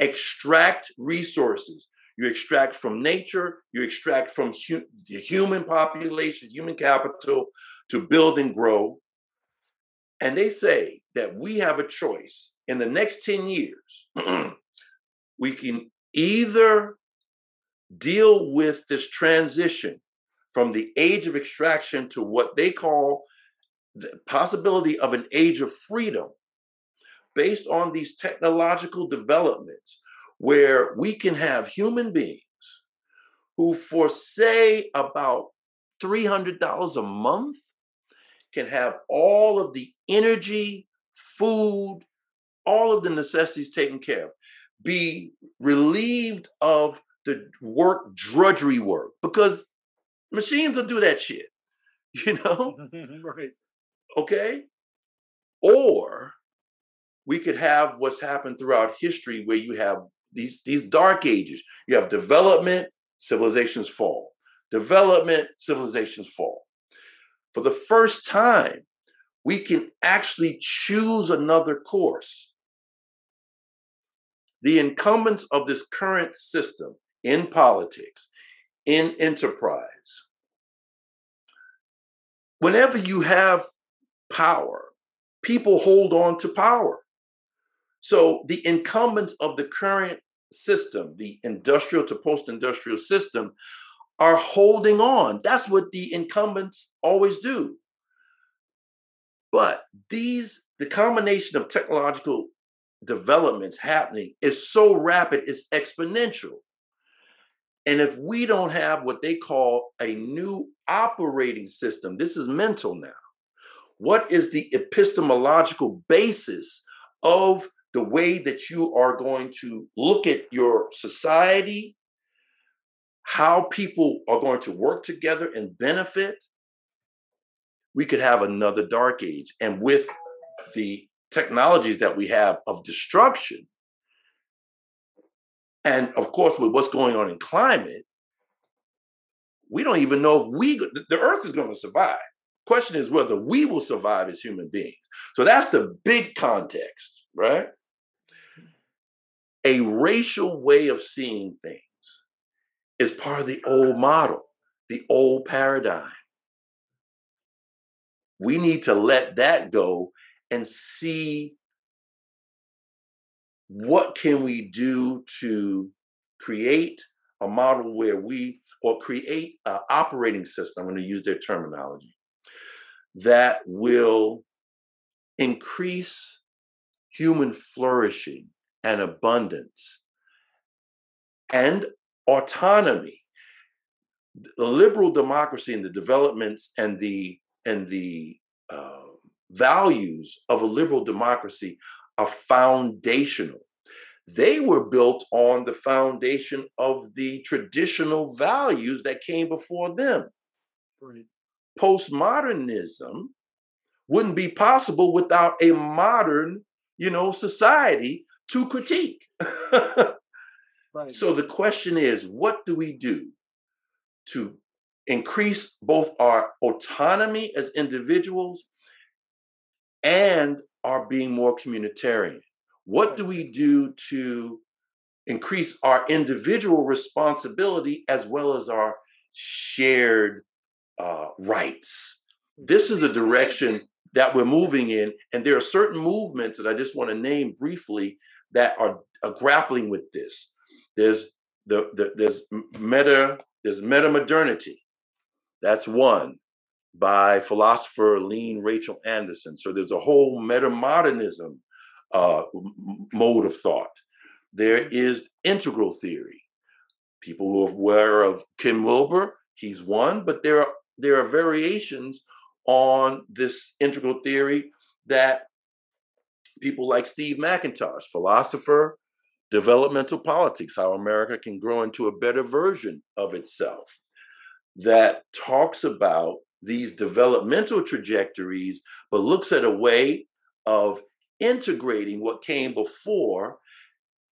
Extract resources. You extract from nature, you extract from the human population, human capital, to build and grow. And they say that we have a choice. In the next 10 years, we can either deal with this transition from the age of extraction to what they call the possibility of an age of freedom based on these technological developments, where we can have human beings who, for say about $300 a month, can have all of the energy, food, all of the necessities taken care of, be relieved of the work, drudgery work, because machines will do that shit, you know? Right. Okay? Or we could have what's happened throughout history where you have these dark ages. You have development, civilizations fall. development, civilizations fall. For the first time, we can actually choose another course. The incumbents of this current system in politics, in enterprise, whenever you have power, people hold on to power. So the incumbents of the current system, the industrial to post-industrial system, are holding on. That's what the incumbents always do. But the combination of technological developments happening is so rapid, it's exponential. And if we don't have what they call a new operating system, this is mental now. What is the epistemological basis of the way that you are going to look at your society, how people are going to work together and benefit? We could have another dark age. And with the technologies that we have of destruction, and of course, with what's going on in climate, we don't even know if the earth is going to survive. Question is whether we will survive as human beings. So that's the big context, right? A racial way of seeing things is part of the old model, the old paradigm. We need to let that go and see what can we do to create a model where create an operating system, I'm going to use their terminology, that will increase human flourishing and abundance and autonomy. The liberal democracy and the developments and the values of a liberal democracy are foundational. They were built on the foundation of the traditional values that came before them. Right. Postmodernism wouldn't be possible without a modern, society to critique. Right. So the question is, what do we do to increase both our autonomy as individuals and are being more communitarian? What do we do to increase our individual responsibility as well as our shared rights? This is a direction that we're moving in, and there are certain movements that I just want to name briefly that are grappling with this. There's there's meta-modernity. That's one, by philosopher Lean Rachel Anderson. So there's a whole metamodernism mode of thought. There is integral theory. People who are aware of Kim Wilber, he's one, but there are variations on this integral theory that people like Steve McIntosh, philosopher, Developmental Politics, How America Can Grow into a Better Version of Itself, that talks about these developmental trajectories, but looks at a way of integrating what came before,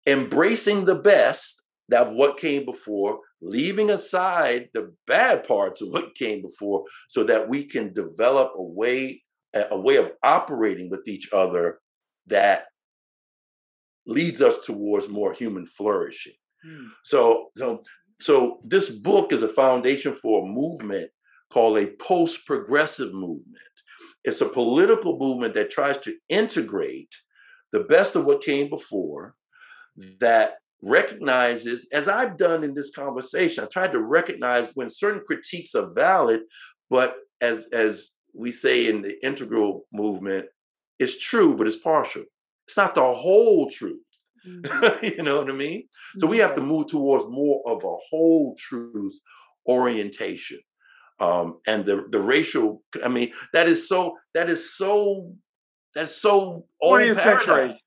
embracing the best of what came before, leaving aside the bad parts of what came before, so that we can develop a way of operating with each other that leads us towards more human flourishing. Mm. So this book is a foundation for a movement called a post-progressive movement. It's a political movement that tries to integrate the best of what came before, that recognizes, as I've done in this conversation, I tried to recognize when certain critiques are valid, but as we say in the integral movement, it's true, but it's partial. It's not the whole truth. Mm-hmm. You know what I mean? So we have to move towards more of a whole truth orientation. And the racial, that is so old 20th century.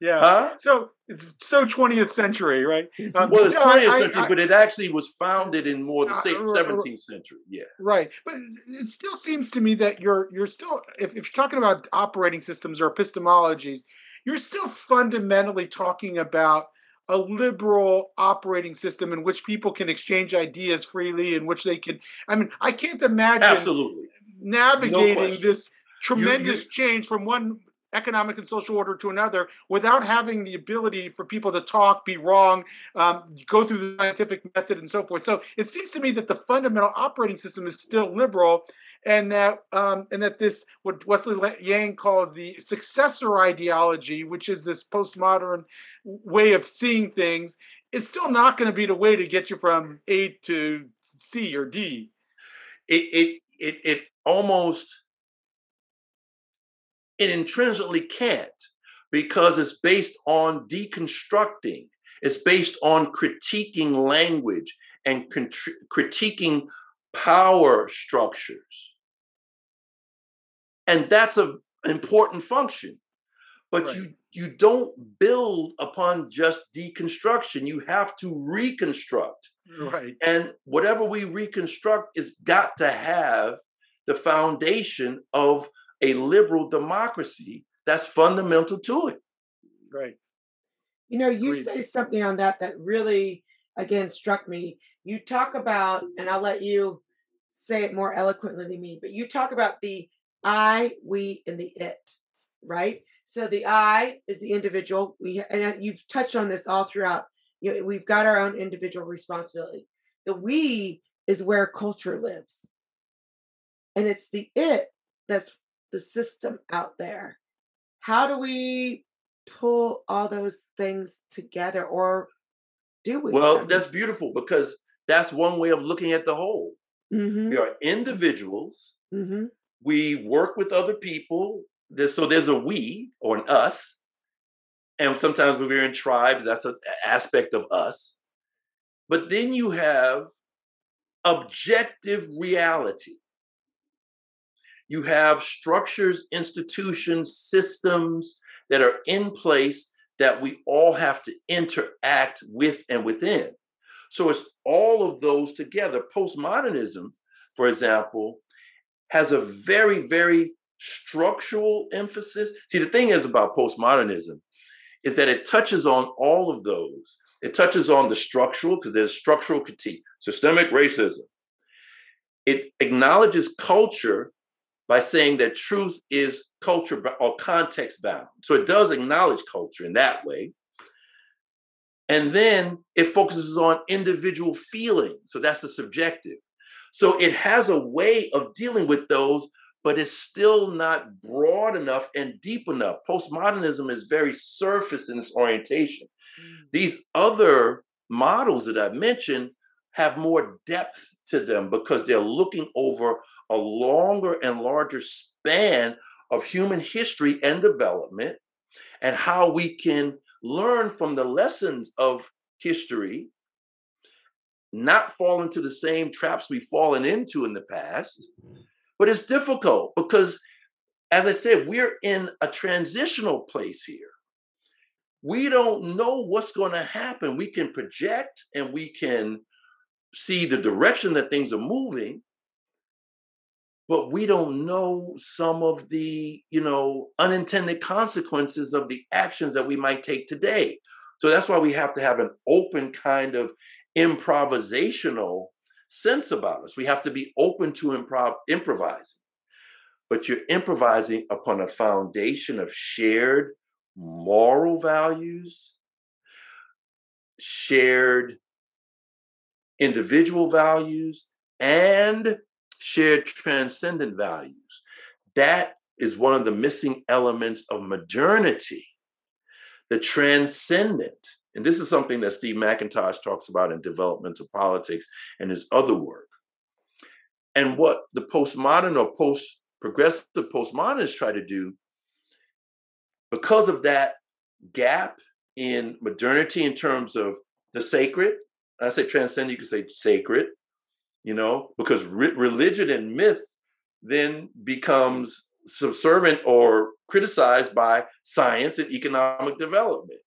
Yeah. Huh? So it's so 20th century, right? Well, it's 20th century, but it actually was founded in more the 17th century. Yeah. Right. But it still seems to me that you're still, if you're talking about operating systems or epistemologies, you're still fundamentally talking about a liberal operating system in which people can exchange ideas freely, in which they can, I mean, I can't imagine navigating this tremendous change from one economic and social order to another without having the ability for people to talk, be wrong, go through the scientific method and so forth. So it seems to me that the fundamental operating system is still liberal, and that this, what Wesley Yang calls the successor ideology, which is this postmodern way of seeing things, is still not going to be the way to get you from A to C or D. It almost, it intrinsically can't, because it's based on deconstructing. It's based on critiquing language and critiquing power structures. And that's an important function. But right. you don't build upon just deconstruction. You have to reconstruct. Right. And whatever we reconstruct has got to have the foundation of a liberal democracy that's fundamental to it. Right. You know, you say something on that that really, again, struck me. You talk about, and I'll let you say it more eloquently than me, but you talk about the I, we, and the it, right? So the I is the individual. We, and you've touched on this all throughout. You know, we've got our own individual responsibility. The we is where culture lives. And it's the it that's the system out there. How do we pull all those things together, or do we? Well, that's beautiful, because that's one way of looking at the whole. Mm-hmm. We are individuals. Mm-hmm. We work with other people. So there's a we or an us. And sometimes when we're in tribes, that's an aspect of us. But then you have objective reality. You have structures, institutions, systems that are in place that we all have to interact with and within. So it's all of those together. Postmodernism, for example, has a very, very structural emphasis. See, the thing is about postmodernism is that it touches on all of those. It touches on the structural, because there's structural critique, systemic racism. It acknowledges culture by saying that truth is culture or context bound. So it does acknowledge culture in that way. And then it focuses on individual feelings. So that's the subjective. So it has a way of dealing with those, but it's still not broad enough and deep enough. Postmodernism is very surface in its orientation. These other models that I've mentioned have more depth to them, because they're looking over a longer and larger span of human history and development, and how we can learn from the lessons of history, not fall into the same traps we've fallen into in the past. But it's difficult because, as I said, we're in a transitional place here. We don't know what's going to happen. We can project and we can see the direction that things are moving, but we don't know some of the, you know, unintended consequences of the actions that we might take today. So that's why we have to have an open kind of improvisational sense about us. We have to be open to improvising, but you're improvising upon a foundation of shared moral values, shared individual values, and shared transcendent values. That is one of the missing elements of modernity, the transcendent. And this is something that Steve McIntosh talks about in Developmental Politics and his other work. And what the postmodern or post-progressive postmodernists try to do, because of that gap in modernity in terms of the sacred, I say transcendent, you could say sacred, you know, because religion and myth then becomes subservient or criticized by science and economic development.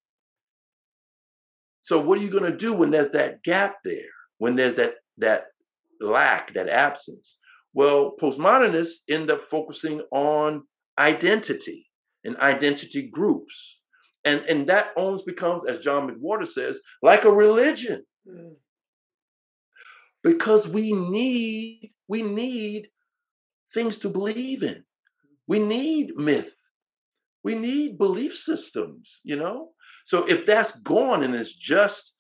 So what are you going to do when there's that gap there, when there's that lack, that absence? Well, postmodernists end up focusing on identity and identity groups And that almost becomes, as John McWhorter says, like a religion. Mm. Because we need things to believe in. We need myth. We need belief systems, you know? So if that's gone and it's just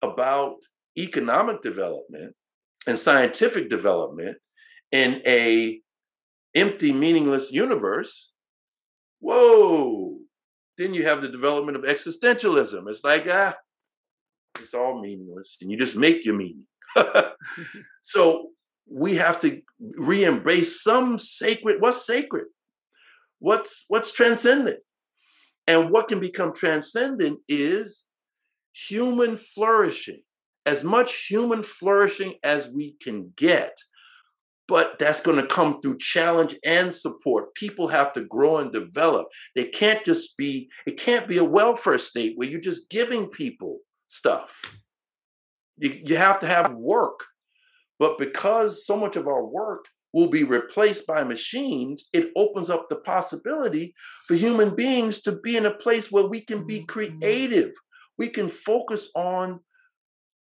about economic development and scientific development in a empty, meaningless universe, whoa, then you have the development of existentialism. It's like, it's all meaningless and you just make your meaning. So we have to re-embrace some sacred, what's sacred? What's transcendent? And what can become transcendent is human flourishing, as much human flourishing as we can get. But that's going to come through challenge and support. People have to grow and develop. They can't just be, it can't be a welfare state where you're just giving people stuff. You have to have work. But because so much of our work will be replaced by machines, it opens up the possibility for human beings to be in a place where we can be creative. We can focus on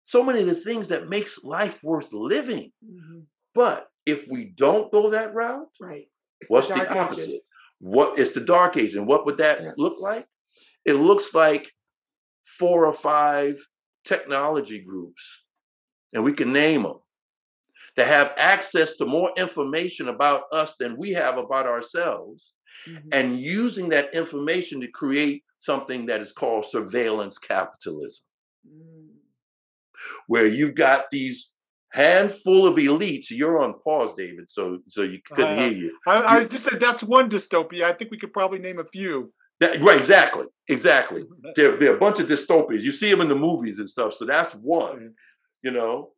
so many of the things that makes life worth living. Mm-hmm. But if we don't go that route, right, what's the opposite? Ages. What is the dark age? And what would that look like? It looks like 4 or 5 technology groups, and we can name them, that have access to more information about us than we have about ourselves, mm-hmm. and using that information to create something that is called surveillance capitalism, where you've got these handful of elites. You're on pause, David, so you couldn't hear you. I just said that's one dystopia. I think we could probably name a few. That, right, exactly. There are a bunch of dystopias. You see them in the movies and stuff, so that's one, you know.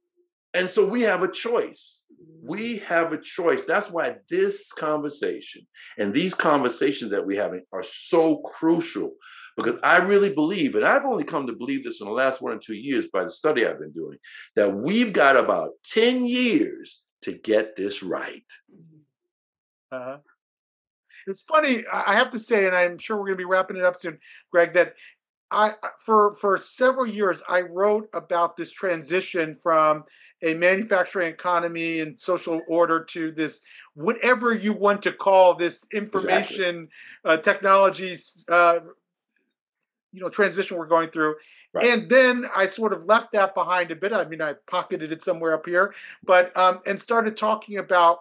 And so we have a choice. We have a choice. That's why this conversation and these conversations that we're having are so crucial, because I really believe, and I've only come to believe this in the last 1 or 2 years by the study I've been doing, that we've got about 10 years to get this right. Uh-huh. It's funny, I have to say, and I'm sure we're going to be wrapping it up soon, Greg, that for several years, I wrote about this transition from a manufacturing economy and social order to this, whatever you want to call this information technologies, transition we're going through. Right. And then I sort of left that behind a bit. I mean, I pocketed it somewhere up here, but and started talking about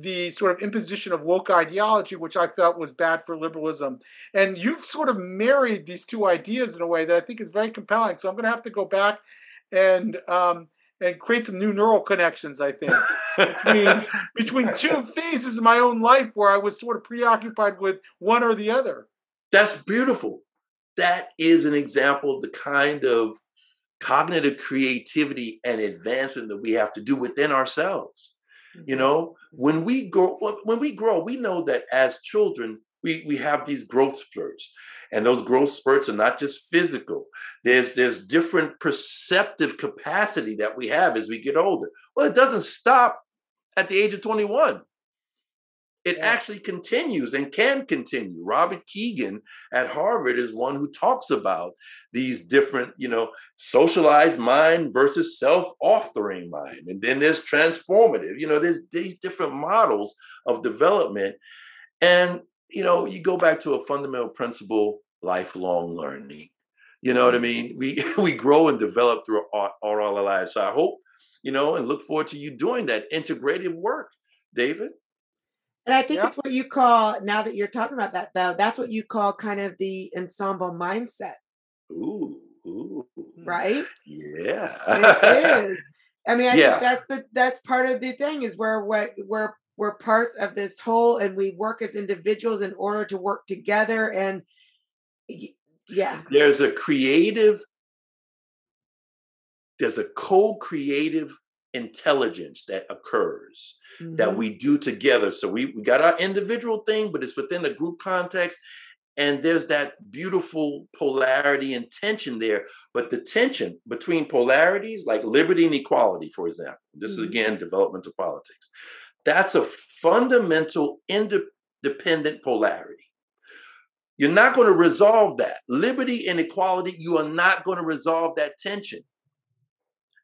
the sort of imposition of woke ideology, which I felt was bad for liberalism. And you've sort of married these two ideas in a way that I think is very compelling. So I'm going to have to go back and create some new neural connections, I think, between two phases of my own life where I was sort of preoccupied with one or the other. That's beautiful. That is an example of the kind of cognitive creativity and advancement that we have to do within ourselves. You know, when we grow, we know that as children, we have these growth spurts, and those growth spurts are not just physical. There's different perceptive capacity that we have as we get older. Well, it doesn't stop at the age of 21. It actually continues and can continue. Robert Keegan at Harvard is one who talks about these different, socialized mind versus self-authoring mind. And then there's transformative, there's these different models of development. And, you go back to a fundamental principle, lifelong learning. You know what I mean? We grow and develop through all our lives. So I hope, and look forward to you doing that integrative work, David. And I think it's what you call, now that you're talking about that, though, that's what you call kind of the ensemble mindset. Ooh. Right? Yeah. It is. I mean, I think that's part of the thing is we're parts of this whole, and we work as individuals in order to work together. And there's a creative, there's a co-creative intelligence that occurs that we do together. So we got our individual thing, but it's within a group context. And there's that beautiful polarity and tension there. But the tension between polarities, like liberty and equality, for example, this is again, developmental politics. That's a fundamental independent polarity. You're not going to resolve that. Liberty and equality, you are not going to resolve that tension.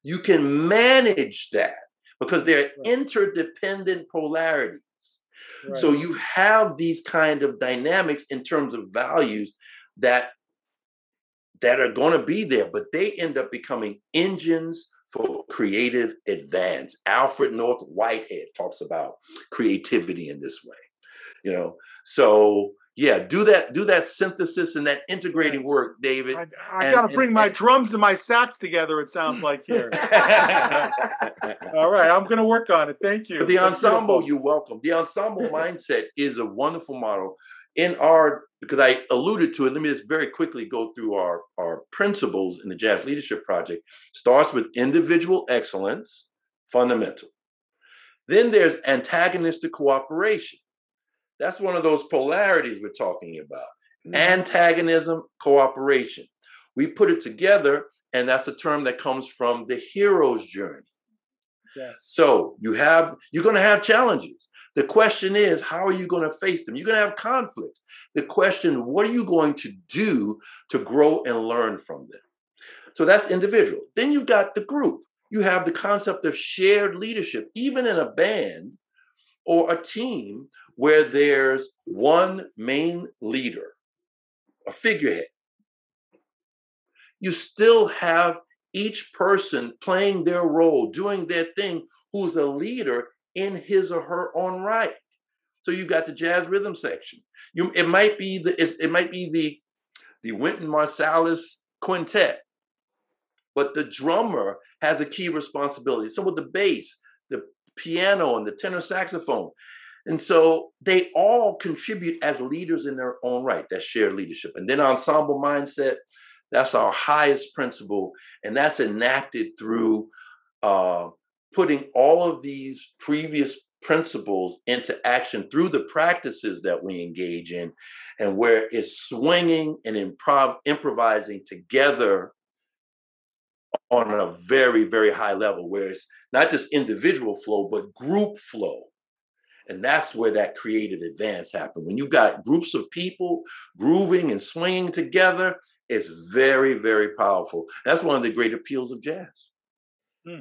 You can manage that because they're interdependent polarities. Right. So you have these kind of dynamics in terms of values that are going to be there, but they end up becoming engines for creative advance. Alfred North Whitehead talks about creativity in this way, you know. So yeah, do that synthesis and that integrating work, David. I got to bring my drums and my sax together, it sounds like here. All right, I'm going to work on it. Thank you. But the ensemble, you're welcome. The ensemble mindset is a wonderful model. In our, because I alluded to it, let me just very quickly go through our principles in the Jazz Leadership Project. Starts with individual excellence, fundamental. Then there's antagonistic cooperation. That's one of those polarities we're talking about. Mm-hmm. Antagonism, cooperation. We put it together, and that's a term that comes from the hero's journey. Yes. So you're going to have challenges. The question is, how are you going to face them? You're going to have conflicts. The question, what are you going to do to grow and learn from them? So that's individual. Then you've got the group. You have the concept of shared leadership, even in a band or a team where there's one main leader, a figurehead. You still have each person playing their role, doing their thing, who's a leader in his or her own right. So you've got the jazz rhythm section. It might be the Wynton Marsalis quintet, but the drummer has a key responsibility. So with the bass, the piano, and the tenor saxophone. And so they all contribute as leaders in their own right. That's shared leadership. And then ensemble mindset, that's our highest principle. And that's enacted through putting all of these previous principles into action through the practices that we engage in, and where it's swinging and improvising together on a very, very high level, where it's not just individual flow, but group flow. And that's where that creative advance happens. When you've got groups of people grooving and swinging together, it's very, very powerful. That's one of the great appeals of jazz.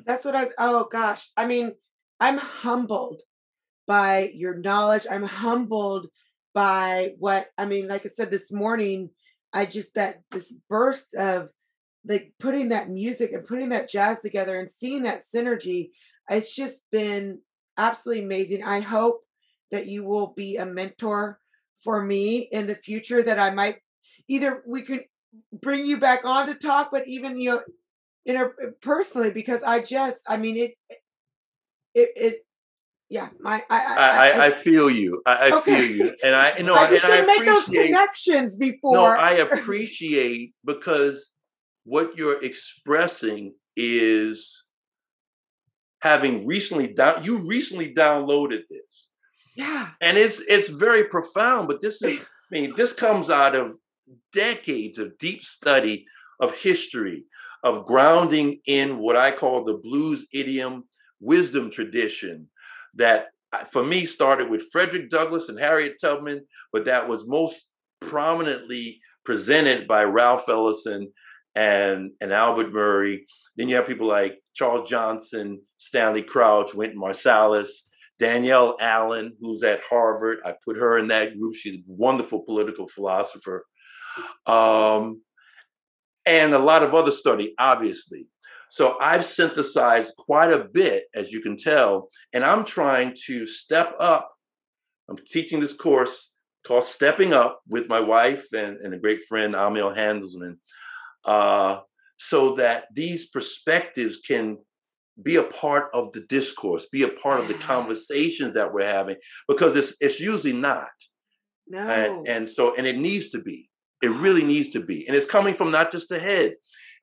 That's what I was, oh gosh. I mean, I'm humbled by your knowledge. I'm humbled by what, I mean, like I said this morning, this burst of like putting that music and putting that jazz together and seeing that synergy, it's just been absolutely amazing. I hope that you will be a mentor for me in the future, that I might either we could bring you back on to talk, but even you personally, because I feel you. Feel you. And I appreciate those connections before. No, I appreciate, because what you're expressing is having recently downloaded this. Yeah. And it's very profound, but this is, I mean, this comes out of decades of deep study of history, of grounding in what I call the blues idiom wisdom tradition that for me started with Frederick Douglass and Harriet Tubman, but that was most prominently presented by Ralph Ellison and Albert Murray. Then you have people like Charles Johnson, Stanley Crouch, Wynton Marsalis, Danielle Allen, who's at Harvard. I put her in that group. She's a wonderful political philosopher. And a lot of other study, obviously. So I've synthesized quite a bit, as you can tell, and I'm trying to step up. I'm teaching this course called Stepping Up with my wife and a great friend, Amiel Handelsman, so that these perspectives can be a part of the discourse, be a part of the conversations that we're having, because it's usually not. No. And it needs to be. It really needs to be. And it's coming from not just the head.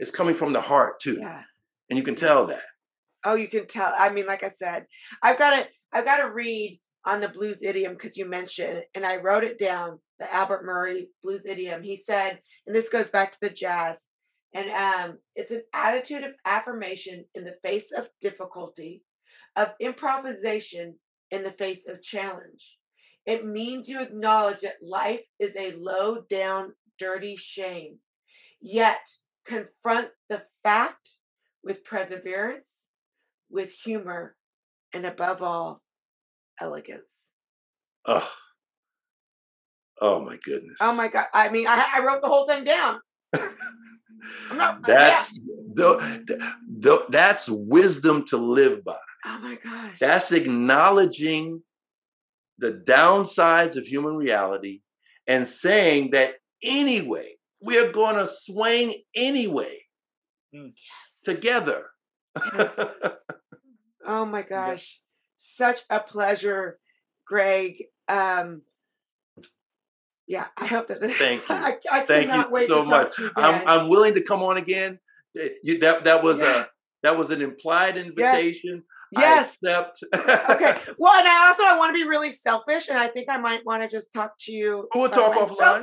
It's coming from the heart, too. Yeah. And you can tell that. Oh, you can tell. I mean, like I said, I've got to read on the blues idiom because you mentioned it. And I wrote it down, the Albert Murray blues idiom. He said, and this goes back to the jazz, and it's an attitude of affirmation in the face of difficulty, of improvisation in the face of challenge. It means you acknowledge that life is a low down, dirty shame, yet confront the fact with perseverance, with humor, and above all, elegance. Oh, oh my goodness. Oh my God. I mean, I wrote the whole thing down. That's wisdom to live by. Oh my gosh. That's acknowledging the downsides of human reality and saying that anyway, we are going to swing anyway. Yes. Together. Yes. Oh my gosh. Yes. Such a pleasure, Greg. Yeah, I hope that. Thank you. I cannot wait so much. I'm willing to come on again. That was an implied invitation. Yes. I accept. Okay. Well, and I want to be really selfish, and I think I might want to just talk to you. We'll talk offline.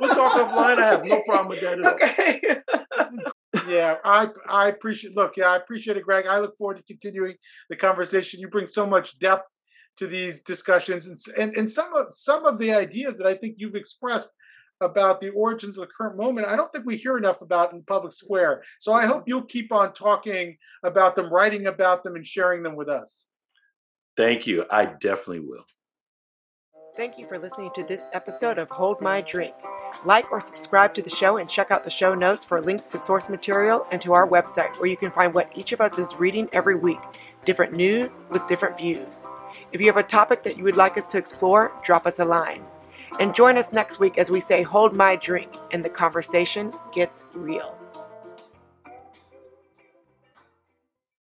We'll talk offline. I have no problem with that at all. Okay. Yeah, I appreciate. Look, yeah, I appreciate it, Greg. I look forward to continuing the conversation. You bring so much depth to these discussions, and some of the ideas that I think you've expressed about the origins of the current moment, I don't think we hear enough about in public square. So I hope you'll keep on talking about them, writing about them, and sharing them with us. Thank you. I definitely will. Thank you for listening to this episode of Hold My Drink. Like or subscribe to the show and check out the show notes for links to source material and to our website, where you can find what each of us is reading every week, different news with different views. If you have a topic that you would like us to explore, drop us a line. And join us next week as we say, "Hold my drink," and the conversation gets real.